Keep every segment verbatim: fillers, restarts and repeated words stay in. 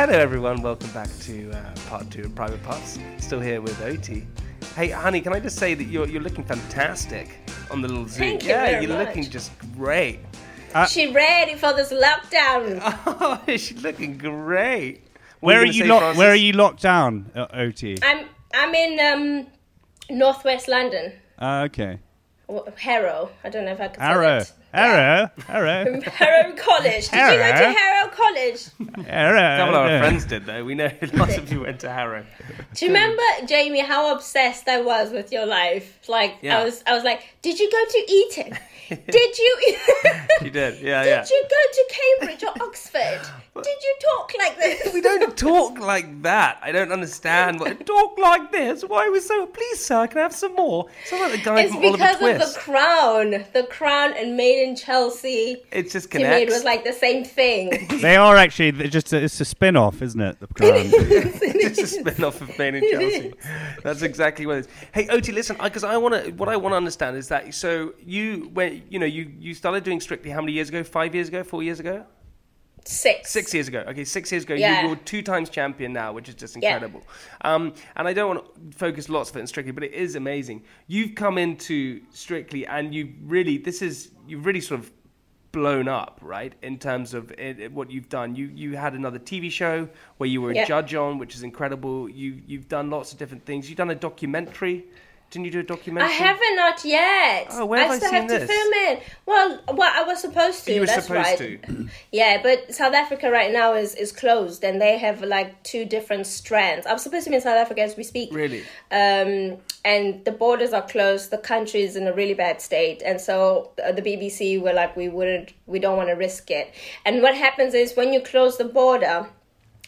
Hello everyone, welcome back to uh, part two of Private Parts. Still here with Oti. Hey honey, can I just say that you're you're looking fantastic on the little Zoom. Thank you yeah, very you're much. Looking just great. Uh, she ready for this lockdown. Oh, she's looking great. What where are you, you locked? Where are you locked down, Oti? I'm I'm in um, northwest London. Uh, okay. Harrow. I don't know if I can. Harrow. Harrow, yeah. Harrow, Harrow College. Did Harrow? You go to Harrow College? Harrow. Some of our friends did, though. We know lots of you went to Harrow. Do you remember, Jamie, how obsessed I was with your life? Like, yeah. I was, I was like, did you go to Eton? Did you? You did, yeah, did yeah. Did you go to Cambridge or Oxford? Did you talk like this? We don't talk like that. I don't understand what talk like this. Why was so? Please, sir, can I have some more? Sounds like the guy it's from Oliver Twist. It's because of The Crown, The Crown, and made. In Chelsea, it just connects. To me, it was like the same thing. They are actually just a, it's a spin-off, isn't it? The Crown. It's a spin-off of Made in Chelsea. That's exactly what it is. Hey, Oti, listen, because I, I want to. What I want to understand is that. So you went. You know, you, you started doing Strictly how many years ago? Five years ago? Four years ago? Six. Six years ago. Okay, six years ago. Yeah. You're two times champion now, which is just incredible. Yeah. Um, and I don't want to focus lots of it on Strictly, but it is amazing. You've come into Strictly and you've really, this is, you've really sort of blown up, right? In terms of it, it, what you've done. You you had another T V show where you were a yeah. judge on, which is incredible. You, you've done lots of different things. You've done a documentary. Didn't you do a documentary? I haven't, not yet. Oh, where have I, I still seen have to this? Film it. Well, well, I was supposed to. You were that's supposed right. to. Yeah, but South Africa right now is, is closed, and they have like two different strands. I'm supposed to be in South Africa as we speak. Really? Um, and the borders are closed. The country is in a really bad state, and so the B B C were like, we wouldn't, we don't want to risk it. And what happens is when you close the border.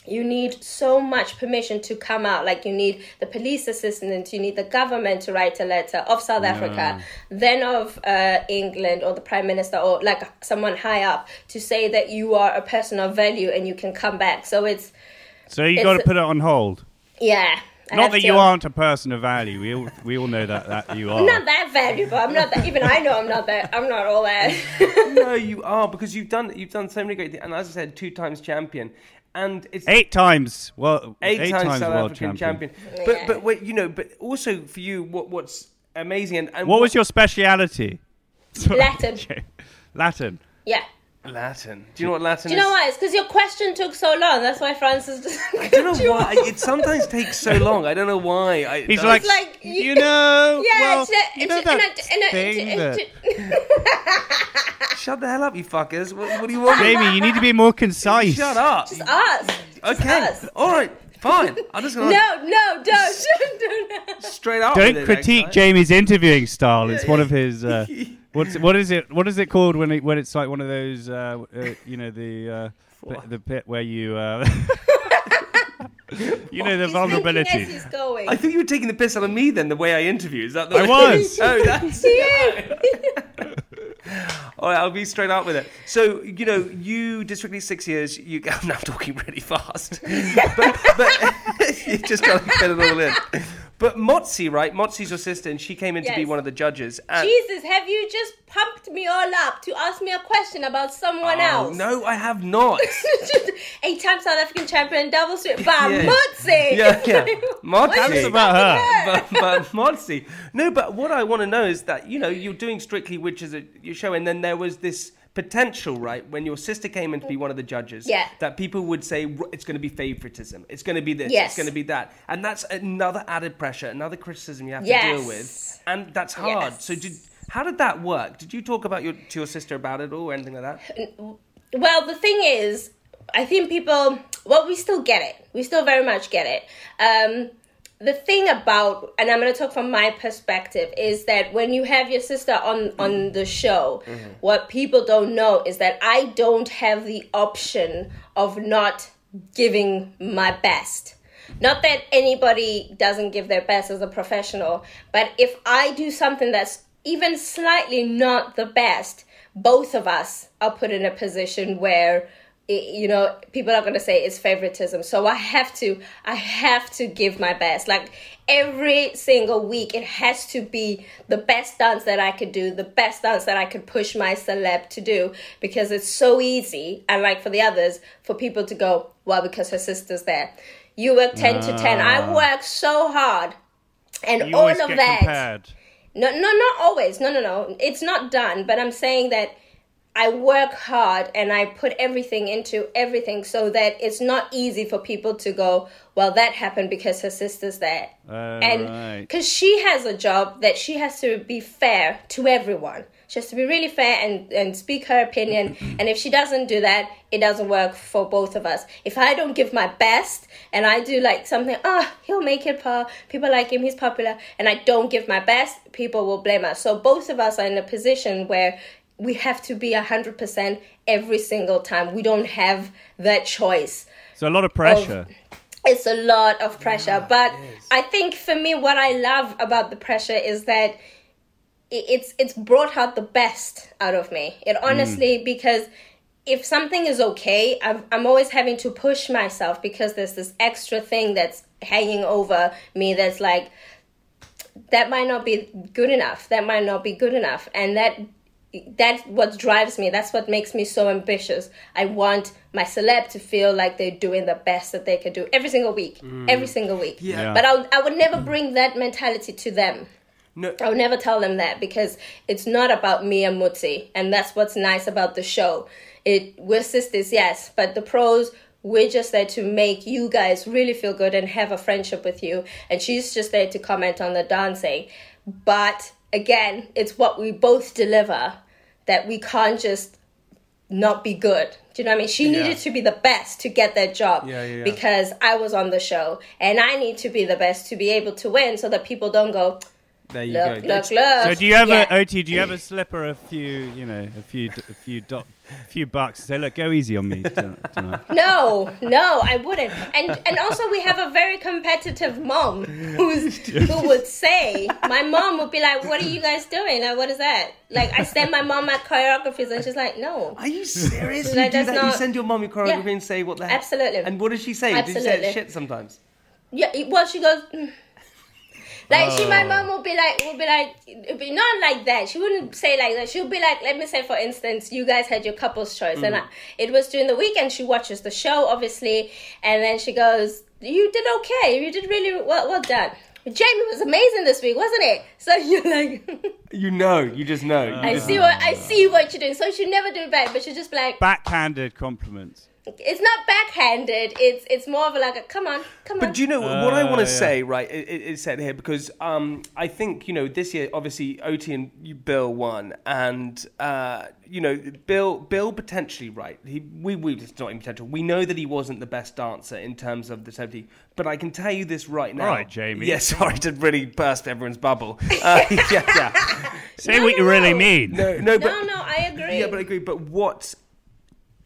You need so much permission to come out. Like you need the police assistance, you need the government to write a letter of South no. Africa, then of uh, England or the Prime Minister or like someone high up to say that you are a person of value and you can come back. So it's... So you got to put it on hold. Yeah. I not that to. You aren't a person of value. We all, we all know that, that you are. I'm not that valuable. I'm not that. Even I know I'm not that. I'm not all that. No, you are because you've done you've done so many great things. And as I said, two times champion. And it's eight times well eight, eight times, times South world African champion, champion. Yeah. but but you know but also for you what what's amazing and, and what, what was your speciality? Latin. Latin. Yeah. Latin. Do you know what Latin is? Do you know why? It's because your question took so long. That's why Francis just... I don't know why. It sometimes takes so long. I don't know why. I, He's like, like, you know... Yeah, well, it's... You know that thing that... Shut the hell up, you fuckers. What, what do you want? Jamie, you need to be more concise. Shut up. Just ask. Okay. Just ask. All right. Fine. I'm just gonna no, no, don't. Don't do that. Straight up. Don't critique Jamie's interviewing style. It's one of his... Uh, What's what is it? What is it called when it, when it's like one of those, uh, uh, you know, the uh, p- the pit where you, uh, you know, the he's vulnerability. He's going. I think you were taking the piss out of me then. The way I interview is that the I way? Was. Oh, that's you. All right, I'll be straight up with it. So you know, you did Strictly six years. You, I'm now talking really fast, but, but you just got to fit it all in. But Motsi, right? Motsi's your sister, and she came in yes. to be one of the judges. And Jesus, have you just pumped me all up to ask me a question about someone oh, else? No, I have not. Eight-time South African champion, double sweep by yeah. Motsi. Yeah, yeah. Motsi. Tell us about her. her. But, but Motsi. No, but what I want to know is that, you know, you're doing Strictly, which is a your show, and then there was this... potential, right? When your sister came in to be one of the judges, yeah. that people would say it's going to be favoritism, it's going to be this, yes. it's going to be that, and that's another added pressure, another criticism you have yes. to deal with, and that's hard. Yes. So, did how did that work? Did you talk about your to your sister about it or anything like that? Well, the thing is, I think people, well, we still get it, we still very much get it. Um, the thing about, and I'm going to talk from my perspective, is that when you have your sister on, on the show, mm-hmm. what people don't know is that I don't have the option of not giving my best. Not that anybody doesn't give their best as a professional, but if I do something that's even slightly not the best, both of us are put in a position where... you know, people are going to say it's favoritism. So I have to, I have to give my best. Like every single week, it has to be the best dance that I could do, the best dance that I could push my celeb to do, because it's so easy. And like for the others, for people to go, well, because her sister's there. You work ten ah. to ten. I work so hard, and you all always of get that. Compared. No, no, not always. No, no, no. It's not done. But I'm saying that. I work hard and I put everything into everything so that it's not easy for people to go, well, that happened because her sister's there. Oh, and because right. she has a job that she has to be fair to everyone. She has to be really fair and, and speak her opinion. And if she doesn't do that, it doesn't work for both of us. If I don't give my best and I do like something, oh, he'll make it, pa. People like him, he's popular. And I don't give my best, people will blame us. So both of us are in a position where we have to be one hundred percent every single time. We don't have that choice. So a lot of pressure. Of, it's a lot of pressure. Yeah, but I think for me, what I love about the pressure is that it's it's brought out the best out of me. It honestly, mm. because if something is okay, I'm, I'm always having to push myself because there's this extra thing that's hanging over me that's like, that might not be good enough. That might not be good enough. And that... that's what drives me. That's what makes me so ambitious. I want my celeb to feel like they're doing the best that they can do every single week. Mm. Every single week. Yeah. yeah. But I would, I would never bring that mentality to them. No. I would never tell them that because it's not about me and Motsi. And that's what's nice about the show. It We're sisters, yes. But the pros, we're just there to make you guys really feel good and have a friendship with you. And she's just there to comment on the dancing. But... again, it's what we both deliver that we can't just not be good. Do you know what I mean? She yeah. needed to be the best to get that job yeah, yeah, yeah. because I was on the show and I need to be the best to be able to win so that people don't go, there you look, go. Look, look. So do you have yeah. a, Oti, do you ever slip her a few, you know, a few, a few dots? A few bucks. Say, look, go easy on me tonight. No, no, I wouldn't. And and also we have a very competitive mom who's who would say, my mom would be like, what are you guys doing? Like, what is that? Like, I send my mom my choreographies and she's like, no. Are you serious? You like, do that? Not... You send your mom your choreography yeah. and say, what the heck? Absolutely. And what does she say? Absolutely. Does she say shit sometimes? Yeah, well, she goes... Mm. Like, oh. she, my mom would be like, would be like, it'd be not like that. She wouldn't say like that. She would be like, let me say, for instance, you guys had your couple's choice. Mm. And I, it was during the weekend. She watches the show, obviously. And then she goes, you did okay. You did really well, well done. Jamie was amazing this week, wasn't it? So you're like... you know, you just know. You I just see know. what I see what you're doing. So she never do bad, but she's just like... backhanded compliments. It's not backhanded. It's it's more of like a come on, come on. But do you know uh, what I want to yeah. say? Right, it, it, it's said here because um, I think you know this year obviously Oti and Bill won, and uh, you know Bill Bill potentially right. He we we it's not even potential. We know that he wasn't the best dancer in terms of the seventy. But I can tell you this right now. All right, Jamie. Yeah, sorry to really burst everyone's bubble. Uh, yeah, yeah. Say no, what no, you really no. mean. No, no, but, no, no. I agree. Yeah, but I agree. But what?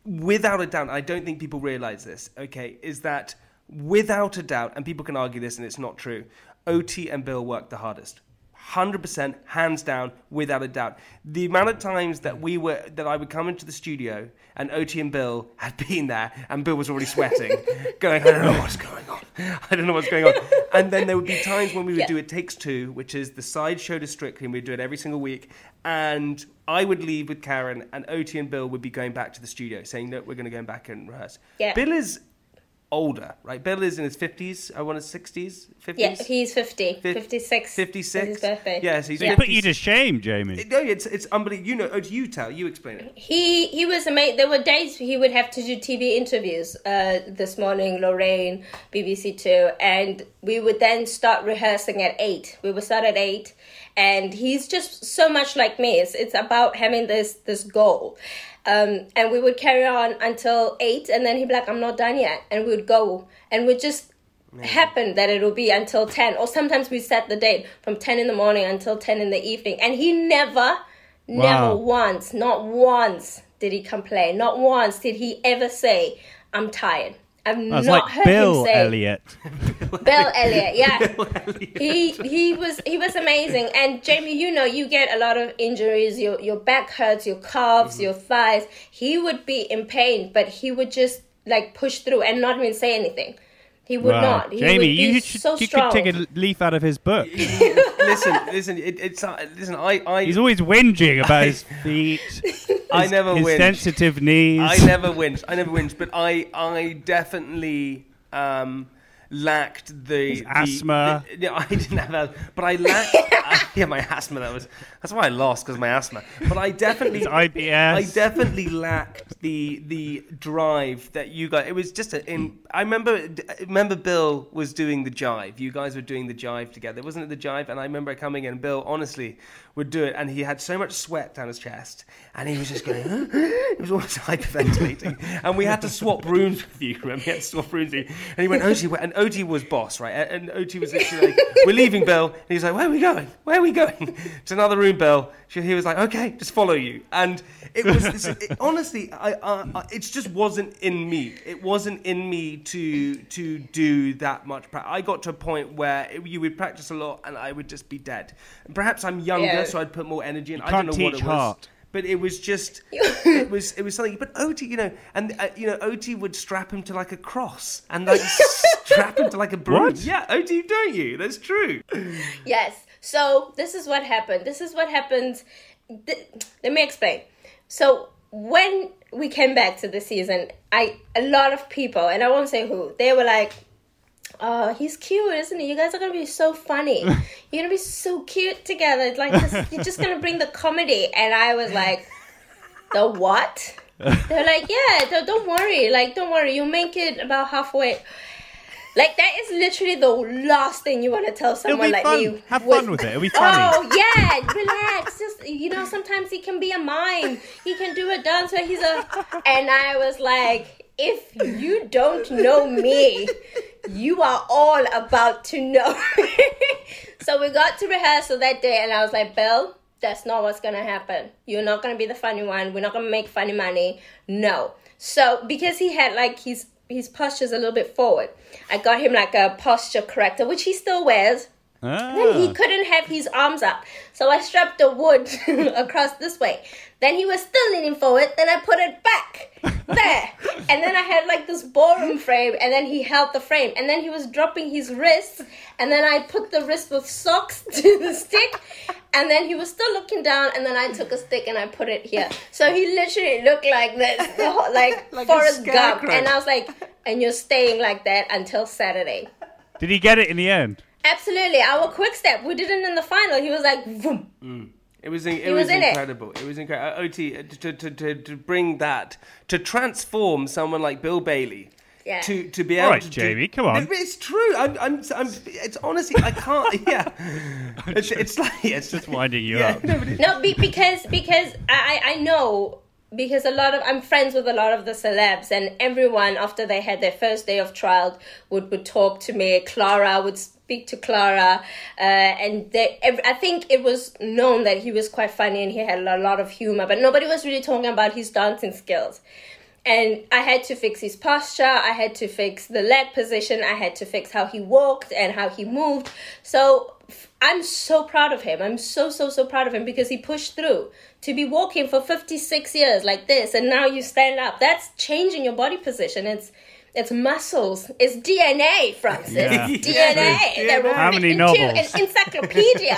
Without a doubt, I don't think people realise this, okay, is that without a doubt, and people can argue this and it's not true, Oti and Bill worked the hardest. one hundred percent, hands down, without a doubt. The amount of times that we were, that I would come into the studio and Oti and Bill had been there and Bill was already sweating, going, I don't know what's going on. I don't know what's going on. And then there would be times when we would yeah. do It Takes Two, which is the side show to Strictly, and we'd do it every single week. And I would leave with Karen and Oti and Bill would be going back to the studio saying, no, we're going to go back and rehearse. Yeah. Bill is... older, right? Bill is in his fifties. I want his sixties, fifties. Yeah, he's fifty, Fi- fifty-six. fifty-six. His birthday. Yeah, so he's yeah. put you to shame, Jamie. It, no, it's it's unbelievable. You know, oh, you tell, you explain it. He he was amazing. There were days he would have to do T V interviews. Uh, this morning, Lorraine, B B C Two, and we would then start rehearsing at eight. We would start at eight, and he's just so much like me. It's it's about having this this goal. Um, and we would carry on until eight, and then he'd be like, I'm not done yet. And we would go, and we'd just yeah. happen that it'll be until ten. Or sometimes we set the date from ten in the morning until ten in the evening. And he never, wow. never once, not once did he complain. Not once did he ever say, I'm tired. I've not like heard Bill him say Elliott. Bill, Bill Elliott, yeah. Bill Elliott. He he was he was amazing. And Jamie, you know, you get a lot of injuries, your your back hurts, your calves, mm-hmm. your thighs. He would be in pain, but he would just like push through and not even say anything. He would wow. not. He Jamie, would be you should so you strong. Could take a leaf out of his book. listen, listen, it, it's uh, listen. I, I he's always whinging about I, his feet. I his, never his whinge. Sensitive knees. I never whinge. I never whinge. But I, I definitely um, lacked the his the, asthma. The, no, I didn't have asthma, but I lacked. uh, yeah, my asthma. That was that's why I lost because of my asthma. But I definitely his I B S. I definitely lacked the the drive that you guys. It was just a. In, I remember. Remember, Bill was doing the jive. You guys were doing the jive together, wasn't it? The jive, and I remember coming in. Bill, honestly, would do it, and he had so much sweat down his chest, and he was just going. Huh? It was almost hyperventilating, and we had to swap rooms with you. Remember, we had to swap rooms with you, and he went. Oti went, and Oti was boss, right? And Oti was literally like, "We're leaving, Bill," and he was like, "Where are we going? Where are we going?" To another room, Bill. He was like, "Okay, just follow you," and it was this, it, honestly, I, I, I, it just wasn't in me. It wasn't in me to to do that much practice. I got to a point where it, you would practice a lot, and I would just be dead. Perhaps I'm younger, yeah. so I'd put more energy in. You I don't know teach what it heart. Was. But it was just, it was it was something. But Oti, you know, and uh, you know, Oti would strap him to like a cross and like strap him to like a broom. Yeah, Oti, don't you? That's true. Yes. So this is what happened. This is what happens. Th- Let me explain. So when we came back to the season, I a lot of people, and I won't say who, they were like, "Oh, he's cute, isn't he? You guys are gonna be so funny. You're gonna be so cute together. It's like this, you're just gonna bring the comedy." And I was like, "The what?" They're like, "Yeah, don't, don't worry. Like, don't worry. You'll make it about halfway." Like, that is literally the last thing you want to tell someone like fun. Me. Have with, fun with it. It'll be funny. Oh, yeah. Relax. Just, you know, sometimes he can be a mime. He can do a dance where he's a... And I was like, if you don't know me, you are all about to know. So we got to rehearsal that day, and I was like, Bill, that's not what's going to happen. You're not going to be the funny one. We're not going to make funny money. No. So, because he had, like, his... his posture's a little bit forward. I got him like a posture corrector, which he still wears. Ah. Then he couldn't have his arms up. So I strapped the wood across this way. Then he was still leaning forward. Then I put it back there. And then I had like this ballroom frame. And then he held the frame. And then he was dropping his wrists. And then I put the wrist with socks to the stick. And then he was still looking down. And then I took a stick and I put it here. So he literally looked like this. The whole, like, like Forrest Gump. And I was like, and you're staying like that until Saturday. Did he get it in the end? Absolutely. Our quick step. We did it in the final. He was like, vroom. Mm. It was it was, was incredible. It. it was incredible. Oti, to, to, to, to bring that, to transform someone like Bill Bailey. Yeah. To to be able right, to Jamie, do, come on. It's true. I'm, I'm. I'm. It's honestly, I can't. Yeah. It's, just, it's like it's just winding you yeah, up. No, no be, because because I I know because a lot of I'm friends with a lot of the celebs, and everyone after they had their first day of trial would would talk to me. Clara would speak to Clara, uh, and they, every, I think it was known that he was quite funny and he had a lot of humor, but nobody was really talking about his dancing skills. And I had to fix his posture, I had to fix the leg position, I had to fix how he walked and how he moved. So I'm so proud of him. I'm so, so, so proud of him because he pushed through. To be walking for fifty-six years like this and now you stand up, that's changing your body position. It's it's muscles. It's D N A, Francis. Yeah. D N A. Yeah. D N A. How many novels? An encyclopedia.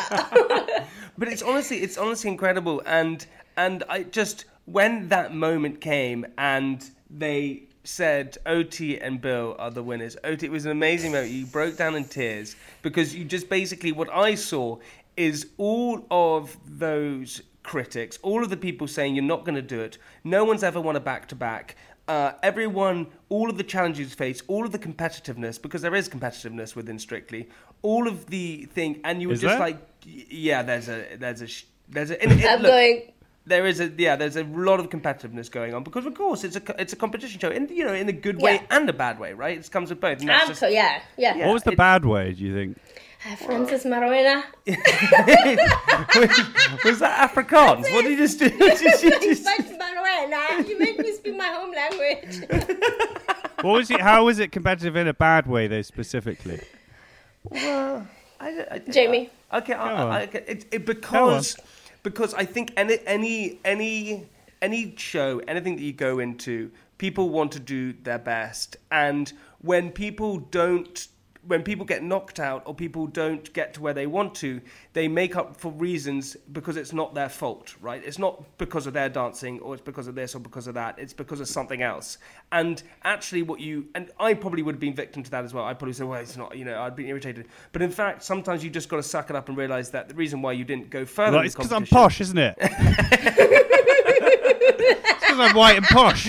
But it's honestly, it's honestly incredible. And and I just... when that moment came and they said Oti and Bill are the winners, Oti, it was an amazing moment. You broke down in tears because you just basically, what I saw is all of those critics, all of the people saying you're not going to do it. No one's ever won a back-to-back. Uh, everyone, all of the challenges faced, all of the competitiveness, because there is competitiveness within Strictly, all of the thing, and you were is just there? Like, yeah, there's a, there's a, there's a. And, and I'm look, going... there is a yeah, there's a lot of competitiveness going on because of course it's a it's a competition show, in you know, in a good way yeah. and a bad way, right? It comes with both. And that's just, yeah, yeah. What was the it, bad way? Do you think? Uh, Francis Maroena. Was that Afrikaans? That's what did you just do? Francis Maroena. You made me speak my home language. What was it? How was it competitive in a bad way, though, specifically? Well, I, I, Jamie. I, okay, I, I, okay. It, it, because. Because I think any any any any show, anything that you go into, people want to do their best, and when people don't, when people get knocked out or people don't get to where they want to, they make up for reasons because it's not their fault, right? It's not because of their dancing or it's because of this or because of that. It's because of something else. And actually, what you and I probably would have been victim to that as well. I probably said, well, it's not, you know, I'd been irritated. But in fact, sometimes you just got to suck it up and realize that the reason why you didn't go further. Well, in it's because I'm posh, isn't it? It's because I'm white and posh.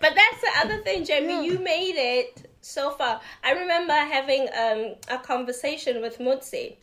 But that's the other thing, Jamie, yeah. You made it so far. I remember having um, a conversation with Motsi,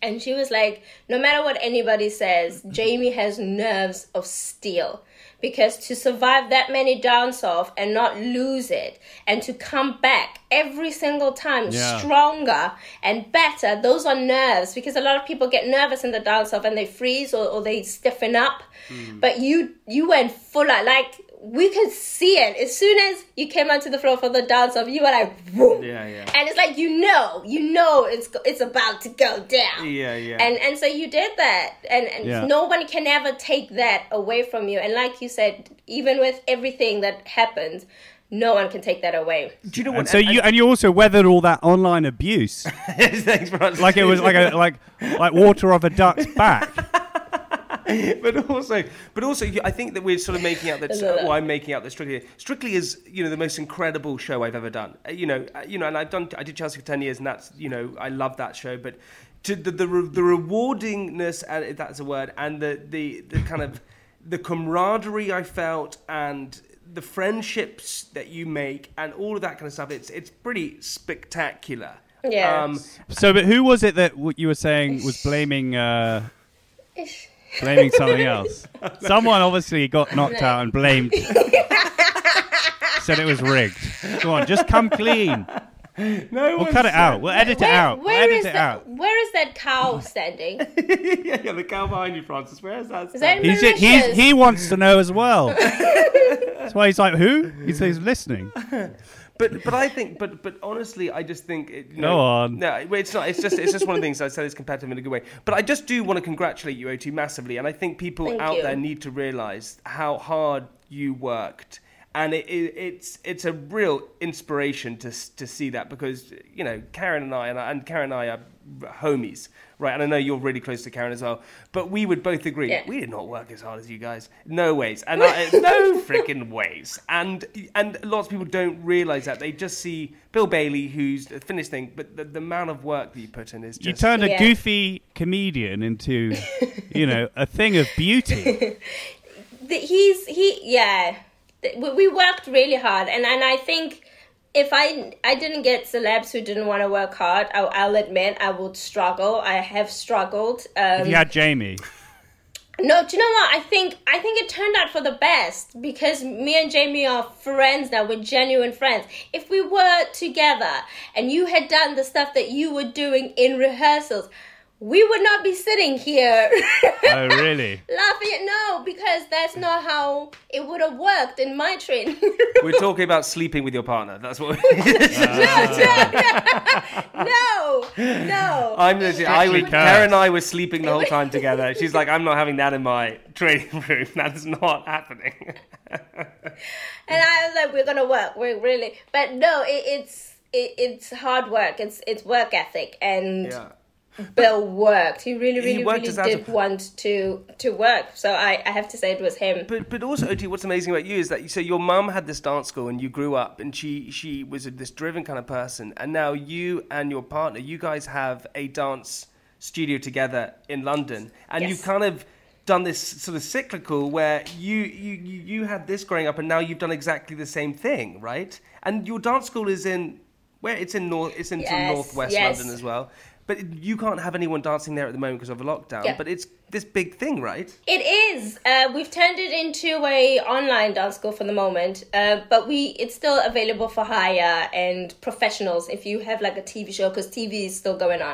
and she was like, no matter what anybody says, Jamie has nerves of steel, because to survive that many dance-off and not lose it and to come back every single time yeah. stronger and better, those are nerves, because a lot of people get nervous in the dance-off and they freeze or, or they stiffen up. Mm. But you you went full out. Like, we could see it. As soon as you came onto the floor for the dance-off, you were like, boom. Yeah, yeah. And it's like, you know, you know it's it's about to go down. Yeah, yeah. And and so you did that. And, and yeah. nobody can ever take that away from you. And like you said, even with everything that happens, no one can take that away. Do you know what? And so and, you and you also weathered all that online abuse. Thanks for answering. Like it was like a like like water off a duck's back. But also, but also, I think that we're sort of making out that. Well, I'm making out that Strictly, Strictly is, you know, the most incredible show I've ever done. You know, you know, and I've done, I did Chelsea for ten years, and that's, you know, I love that show. But to the the, re, the rewardingness, if that's a word, and the, the the kind of the camaraderie I felt, and the friendships that you make, and all of that kind of stuff. It's it's pretty spectacular. Yeah. Um, so, but who was it that you were saying was blaming? Uh, Blaming something else. Someone obviously got knocked out and blamed. Said it was rigged. Come on, just come clean. No, we'll cut it out. We'll edit where, it out. We'll edit it the, out. Where is that cow standing? yeah, yeah, the cow behind you, Francis. Where is that? Is that he's, he's, he wants to know as well. That's why he's like, who? He says, listening. But but I think but but honestly I just think it, you know, go on no it's not it's just it's just one of the things I said is competitive in a good way. But I just do want to congratulate you, Oti, massively, and I think people Thank out you. there need to realise how hard you worked, and it, it, it's it's a real inspiration to to see that, because you know Karen and I and, I, and Karen and I are homies, right? And I know you're really close to Karen as well, but we would both agree yeah. we did not work as hard as you guys, no ways, and I, no freaking ways. And and lots of people don't realise that. They just see Bill Bailey, who's the finished thing, but the, the amount of work that you put in is just... You turned yeah. a goofy comedian into, you know, a thing of beauty. He's, he, yeah. We worked really hard, and, and I think... If I I didn't get celebs who didn't want to work hard, I'll, I'll admit I would struggle. I have struggled. Um, if you had Jamie. No, do you know what? I think I think it turned out for the best, because me and Jamie are friends now. We're genuine friends. If we were together and you had done the stuff that you were doing in rehearsals, we would not be sitting here. Oh, really? Laughing at no, because that's not how it would have worked in my train. We're talking about sleeping with your partner. That's what. We... no, no, no, no, no. I'm legit. I would. Karen and I were sleeping the whole time together. She's like, I'm not having that in my training room. That is not happening. And I was like, we're gonna work. We're really, but no, it, it's. it, it's hard work. It's it's work ethic, and yeah. Bill worked. He really, really, he really did a... want to to work. So I, I have to say it was him. But but also, Oti, what's amazing about you is that you so say your mum had this dance school and you grew up, and she, she was this driven kind of person. And now you and your partner, you guys have a dance studio together in London. And yes. you've kind of done this sort of cyclical where you, you, you had this growing up and now you've done exactly the same thing, right? And your dance school is in, where? It's in, North, it's in yes. Northwest yes. London as well. But you can't have anyone dancing there at the moment because of a lockdown. Yep. But it's this big thing, right? It is. Uh, we've turned it into a online dance school for the moment. Uh, but we it's still available for hire and professionals if you have like a T V show, because T V is still going on.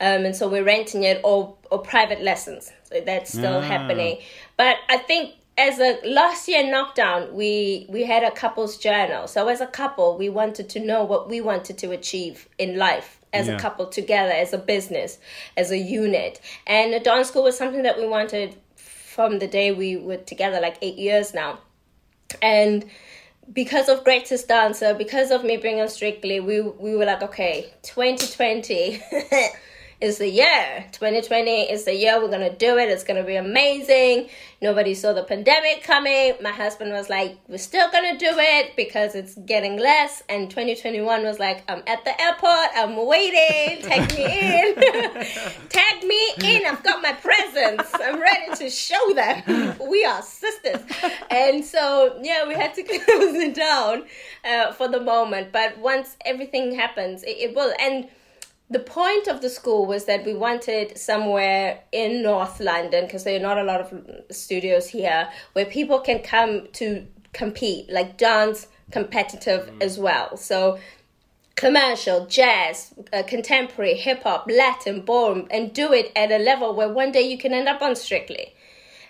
Um, and so we're renting it, or, or private lessons. So that's still yeah. happening. But I think as a last year knockdown, we, we had a couple's journal. So as a couple, we wanted to know what we wanted to achieve in life. As yeah. a couple together, as a business, as a unit. And a dance school was something that we wanted from the day we were together, like eight years now. And because of Greatest Dancer, because of me bringing on Strictly, we we were like, okay, twenty twenty is the year. twenty twenty is the year we're going to do it. It's going to be amazing. Nobody saw the pandemic coming. My husband was like, we're still going to do it because it's getting less. And twenty twenty-one was like, I'm at the airport. I'm waiting. Tag me in. Tag me in. I've got my presents. I'm ready to show them. We are sisters. And so, yeah, we had to close it down uh, for the moment. But once everything happens, it, it will. And the point of the school was that we wanted somewhere in North London, because there are not a lot of studios here, where people can come to compete, like dance competitive mm. as well. So commercial, jazz, uh, contemporary, hip hop, Latin, ballroom, and do it at a level where one day you can end up on Strictly.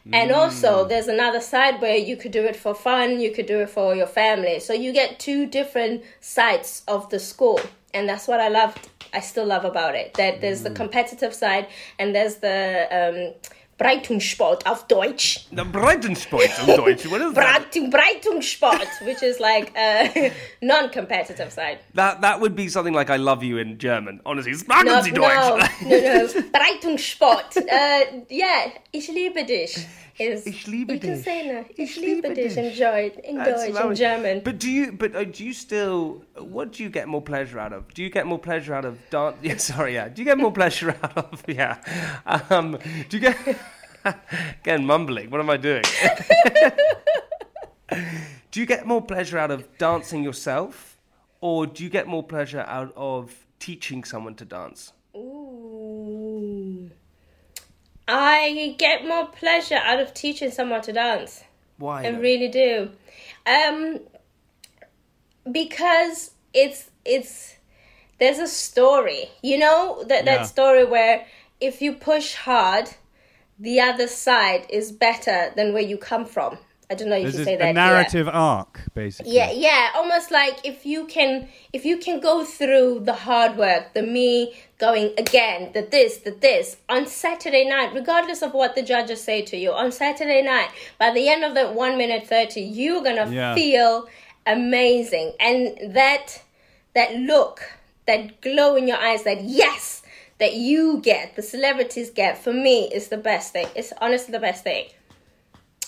Mm. And also there's another side where you could do it for fun, you could do it for your family. So you get two different sides of the school. And that's what I loved. I still love about it, that there's mm. the competitive side and there's the um, Breitensport auf Deutsch. The Breitensport auf Deutsch, what is that? Breitensport, which is like a non-competitive side. That that would be something like I love you in German, honestly. No, no, Deutsch. no, no, Breitensport. Uh, yeah, ich liebe dich. Is, ich liebe you dich. Can say no. Ich, ich liebe dich, dich. Enjoy in That's Deutsch, in German. But do you? But uh, do you still? What do you get more pleasure out of? Do you get more pleasure out of dance? Yeah, sorry, yeah. Do you get more pleasure out of? Yeah. Um, do you get? Again, mumbling. What am I doing? Do you get more pleasure out of dancing yourself, or do you get more pleasure out of teaching someone to dance? Ooh. I get more pleasure out of teaching someone to dance. Why? I really do. Um, because it's, it's, there's a story, you know, that, yeah. that story where if you push hard, the other side is better than where you come from. I don't know if you say that. There's a narrative yeah. arc, basically. Yeah, yeah, almost like if you can, if you can go through the hard work, the me going again, the this, the this, on Saturday night, regardless of what the judges say to you, on Saturday night, by the end of that one minute thirty, you're going to yeah. feel amazing. And that that look, that glow in your eyes, that yes, that you get, the celebrities get, for me, is the best thing. It's honestly the best thing.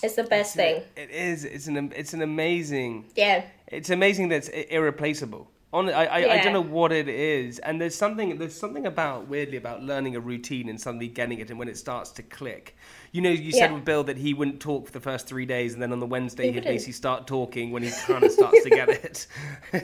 It's the best it's thing. A, it is. It's an. It's an amazing. Yeah. It's amazing that it's irreplaceable. On. I. I, yeah. I don't know what it is. And there's something. There's something about weirdly about learning a routine and suddenly getting it, and when it starts to click. You know, you yeah. said with Bill that he wouldn't talk for the first three days, and then on the Wednesday he he'd wouldn't. basically start talking when he kind of starts to get it.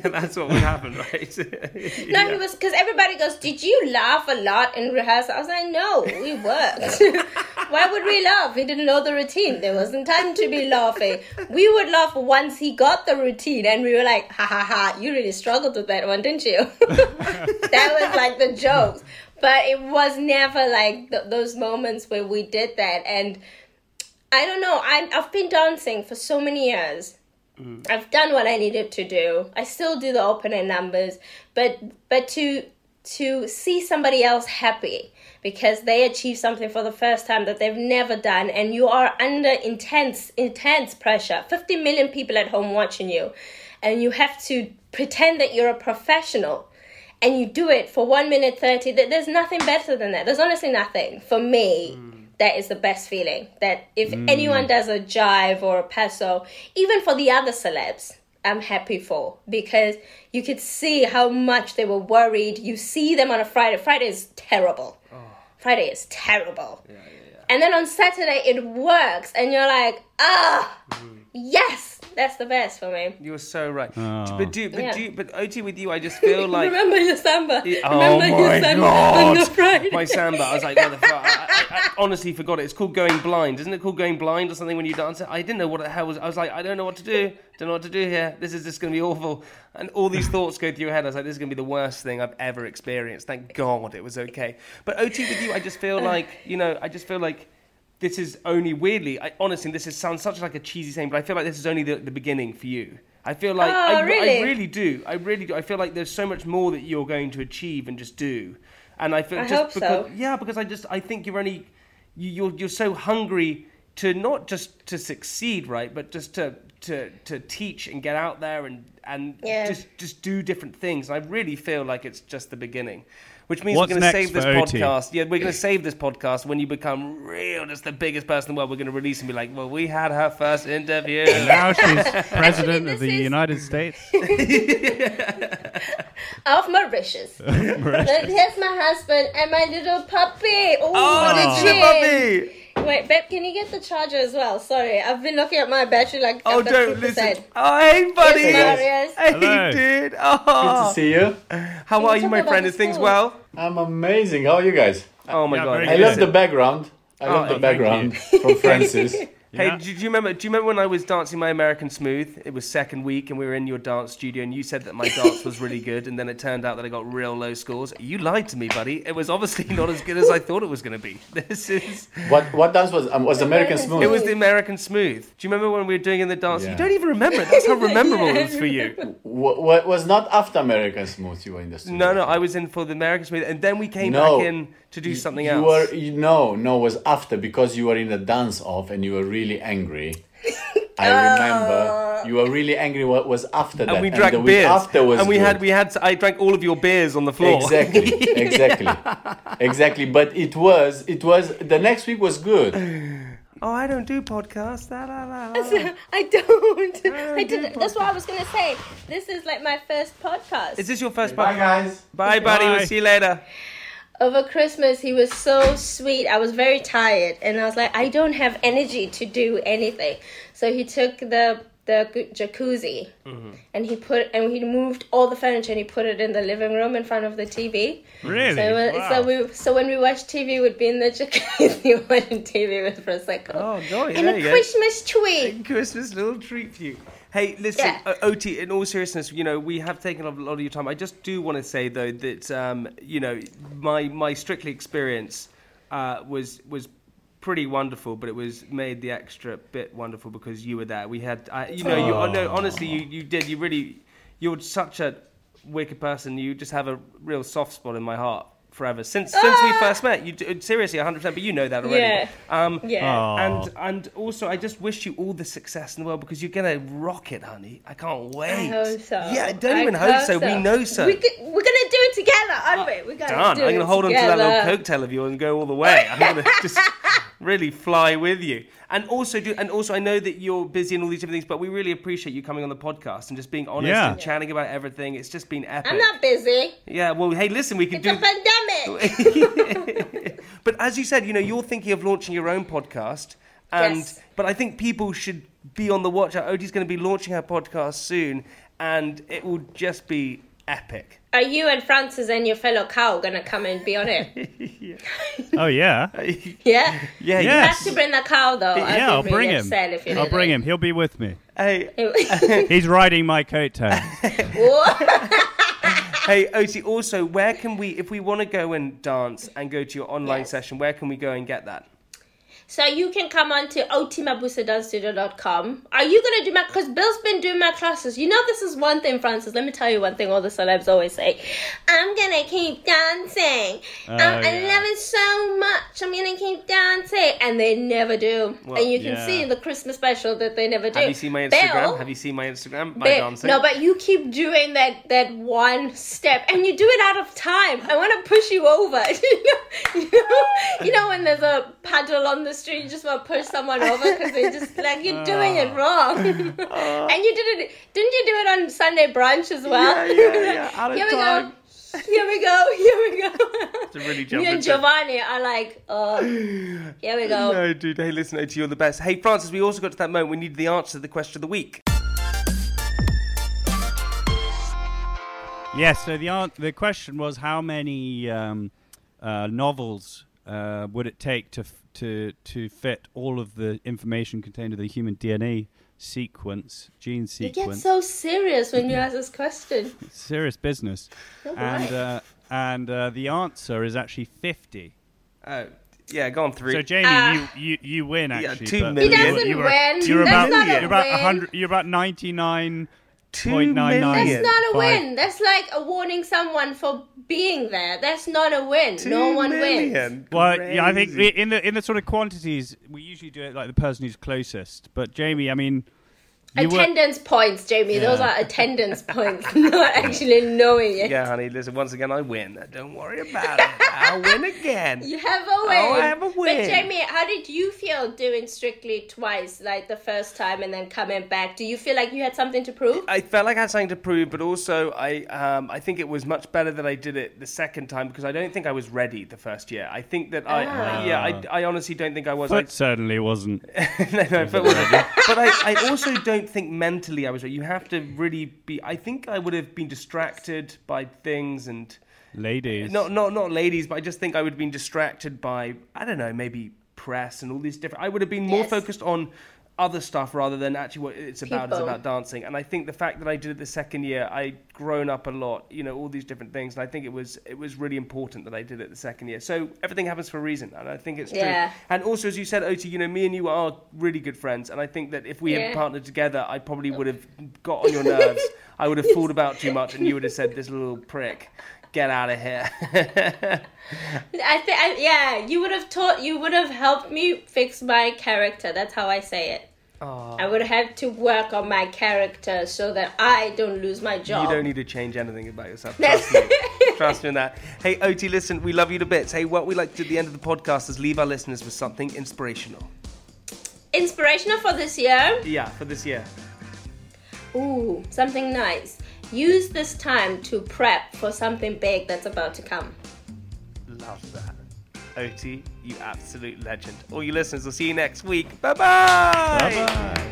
That's what would happen, right? yeah. No, he was because everybody goes, "Did you laugh a lot in rehearsal?" I was like, "No, we worked." Why would we laugh? He didn't know the routine. There wasn't time to be laughing. We would laugh once he got the routine, and we were like, "Ha ha ha! You really struggled with that one, didn't you?" That was like the jokes. But it was never like th- those moments where we did that. And I don't know. I'm, I've been dancing for so many years. Mm. I've done what I needed to do. I still do the open-air numbers. But but to to see somebody else happy because they achieve something for the first time that they've never done, and you are under intense, intense pressure. fifty million people at home watching you. And you have to pretend that you're a professional. and you do it for one minute thirty, that there's nothing better than that. There's honestly nothing. For me, mm. that is the best feeling. That if mm. anyone does a jive or a paso, even for the other celebs, I'm happy for, because you could see how much they were worried. You see them on a Friday. Friday is terrible. Oh. Friday is terrible. Yeah, yeah, yeah. And then on Saturday it works and you're like, ah, oh, mm. yes, that's the best for me. You're so right. Oh. But do, but yeah. do, but Oti, with you, I just feel like remember your samba. It, oh remember my your samba God. On the Friday. My samba. I was like, no, the fuck. I, I, I honestly forgot it. It's called going blind. Isn't it called going blind or something when you dance it? I didn't know what the hell was. I was like, I don't know what to do. Don't know what to do here. This is just going to be awful. And all these thoughts go through your head. I was like, this is going to be the worst thing I've ever experienced. Thank God it was okay. But Oti, with you, I just feel like, you know, I just feel like. This is only weirdly, I, honestly, this is, sounds such like a cheesy saying, but I feel like this is only the, the beginning for you. I feel like, oh, I, really? I really do. I really do. I feel like there's so much more that you're going to achieve and just do. And I feel I just hope because, so. Yeah, because I just, I think you're only, you, you're, you're so hungry to not just to succeed, right? But just to, to, to teach and get out there and, and yeah. just, just do different things. And I really feel like it's just the beginning. Which means What's we're going to save this podcast. Yeah, we're going to save this podcast when you become real, just the biggest person in the world. We're going to release and be like, well, we had her first interview. And now she's president of the is... United States. Of Mauritius. Mauritius. Here's my husband and my little puppy. Ooh, oh, the puppy. Wait, babe, can you get the charger as well? Sorry, I've been looking at my battery like... Oh, don't listen. Oh, hey, buddy. Yes, hey, hello. Dude. Oh. Good to see you. How can are you, you my friend? Is things well? I'm amazing. How are you guys? Oh, my yeah, God. I love the background. I oh, love the background from Francis. Yeah. Hey, do you remember? Do you remember when I was dancing my American Smooth? It was second week, and we were in your dance studio, and you said that my dance was really good, and then it turned out that I got real low scores. You lied to me, buddy. It was obviously not as good as I thought it was going to be. This is what what dance was um, was American Smooth. It was the American Smooth. Do you remember when we were doing in the dance? Yeah. You don't even remember it. That's how memorable yeah, it was for you. What, what was not after American Smooth? You were in the studio. No, no, I was in for the American Smooth, and then we came no, back in to do something you else. Were, you were no, no, it was after because you were in the dance off, and you were really. Really angry. I remember you were really angry. What was after and that? And we drank and the beers. Week after was and we good. had we had. I drank all of your beers on the floor. Exactly, exactly, exactly. But it was it was the next week was good. Oh, I don't do podcasts. La, la, la, la. I don't. I, don't I didn't. Do that's what I was gonna say. This is like my first podcast. Is this your first podcast? Bye, guys. Bye, buddy. Bye. We'll see you later. Over Christmas, he was so sweet. I was very tired, and I was like, I don't have energy to do anything. So he took the the jacuzzi, mm-hmm. and he put and he moved all the furniture, and he put it in the living room in front of the T V. Really? So, wow. so we so when we watched T V, we'd be in the jacuzzi watching T V with Prosecco. Oh, no, yeah, and a yeah. Christmas treat. A Christmas little treat for you. Hey, listen, yeah. uh, Oti, in all seriousness, you know, we have taken up a lot of your time. I just do want to say, though, that, um, you know, my my Strictly experience uh, was was pretty wonderful, but it was made the extra bit wonderful because you were there. We had, uh, you know, oh. you, oh, no, honestly, you, you did, you really, you're such a wicked person. You just have a real soft spot in my heart. Forever since ah! since we first met, you seriously one hundred percent, but you know that already. Yeah. Um, yeah. And and also, I just wish you all the success in the world because you're gonna rock it, honey. I can't wait. I hope so. Yeah, don't I even hope, hope so. so. We know so. We could, we're gonna do it together, aren't we? We're gonna Done. do I'm it gonna hold together. on to that little coattail of yours and go all the way. I'm gonna just really fly with you. And also, do, and also, I know that you're busy and all these different things, but we really appreciate you coming on the podcast and just being honest yeah. and chatting about everything. It's just been epic. I'm not busy. Yeah, well, hey, listen, we can it's do... It's a pandemic! But as you said, you know, you're thinking of launching your own podcast. And, yes. But I think people should be on the watch. Oti's going to be launching her podcast soon, and it will just be epic. Are you and Francis and your fellow cow going to come and be on it? yeah. Oh, yeah. yeah? Yeah, yes. You have to bring the cow, though. I'd yeah, I'll really bring him. If you I'll bring it. him. He'll be with me. Hey. He's riding my coattail. Hey, Oti, also, where can we, if we want to go and dance and go to your online yes. session, where can we go and get that? So you can come on to o t i mabusa dance studio dot com. Are you going to do my... Because Bill's been doing my classes. You know, this is one thing, Francis. Let me tell you one thing all the celebs always say. I'm going to keep dancing. Oh, um, yeah. I love it so much. I'm going to keep dancing. And they never do. Well, and you can yeah. see in the Christmas special that they never do. Have you seen my Instagram? Bill, Have you seen my Instagram? My Bill, dancing? No, but you keep doing that, that one step. And you do it out of time. I want to push you over. you, know, you, know, you know when there's a paddle on the street, you just want to push someone over because they're just like, you're uh, doing it wrong. Uh, and you did it, didn't you do it on Sunday brunch as well? Yeah, yeah, yeah. Out of here time. We go, here we go, here we go. Really you and Giovanni are like, oh, here we go. No, dude, hey, listen, Oti, you're the best. Hey, Francis, we also got to that moment. We needed the answer to the question of the week. Yes, so the answer, the question was how many um, uh, novels uh, would it take to... F- To, to fit all of the information contained in the human D N A sequence, gene sequence. You get so serious when you ask this question. It's serious business. Oh, and uh, and uh, the answer is actually fifty. Oh, yeah, go on three. So, Jamie, uh, you, you, you win, actually. Yeah, two million. He doesn't you were, win. You're about, That's not a you're about one hundred, win. You're about ninety-nine. That's not a win. That's like awarding someone for being there. That's not a win. No one wins. Well, yeah, I think in the in the sort of quantities we usually do it like the person who's closest. But Jamie, I mean, attendance points, Jamie. Yeah. Those are attendance points, not actually knowing it. Yeah, honey. Listen, once again, I win. Don't worry about it. I'll win again. You have a win. Oh, I have a win. But Jamie, how did you feel doing Strictly twice, like the first time and then coming back? Do you feel like you had something to prove? I felt like I had something to prove, but also I, um, I think it was much better that I did it the second time because I don't think I was ready the first year. I think that I, ah. I yeah, I, I honestly don't think I was. But I, certainly wasn't. no, no, but, but I, I also don't. think mentally I was right. You have to really be. I think I would have been distracted by things and ladies. Not not not ladies, but I just think I would have been distracted by I don't know, maybe press and all these different. I would have been more yes. focused on other stuff rather than actually what it's People. about is about dancing. And I think the fact that I did it the second year, I'd grown up a lot. You know, all these different things, and I think it was it was really important that I did it the second year. So everything happens for a reason, and I think it's true. Yeah. And also, as you said, Oti, you know, me and you are really good friends, and I think that if we yeah. had partnered together, I probably would have got on your nerves. I would have fooled about too much, and you would have said, "This little prick, get out of here." I think, yeah, you would have taught, you would have helped me fix my character. That's how I say it. Aww. I would have to work on my character so that I don't lose my job. You don't need to change anything about yourself. Trust me. Trust me on that. Hey, Oti, listen, we love you to bits. Hey, what we like to do at the end of the podcast is leave our listeners with something inspirational. Inspirational for this year? Yeah, for this year. Ooh, something nice. Use this time to prep for something big that's about to come. Love that. Oti, you absolute legend. All you listeners, we'll see you next week. Bye-bye. Bye-bye.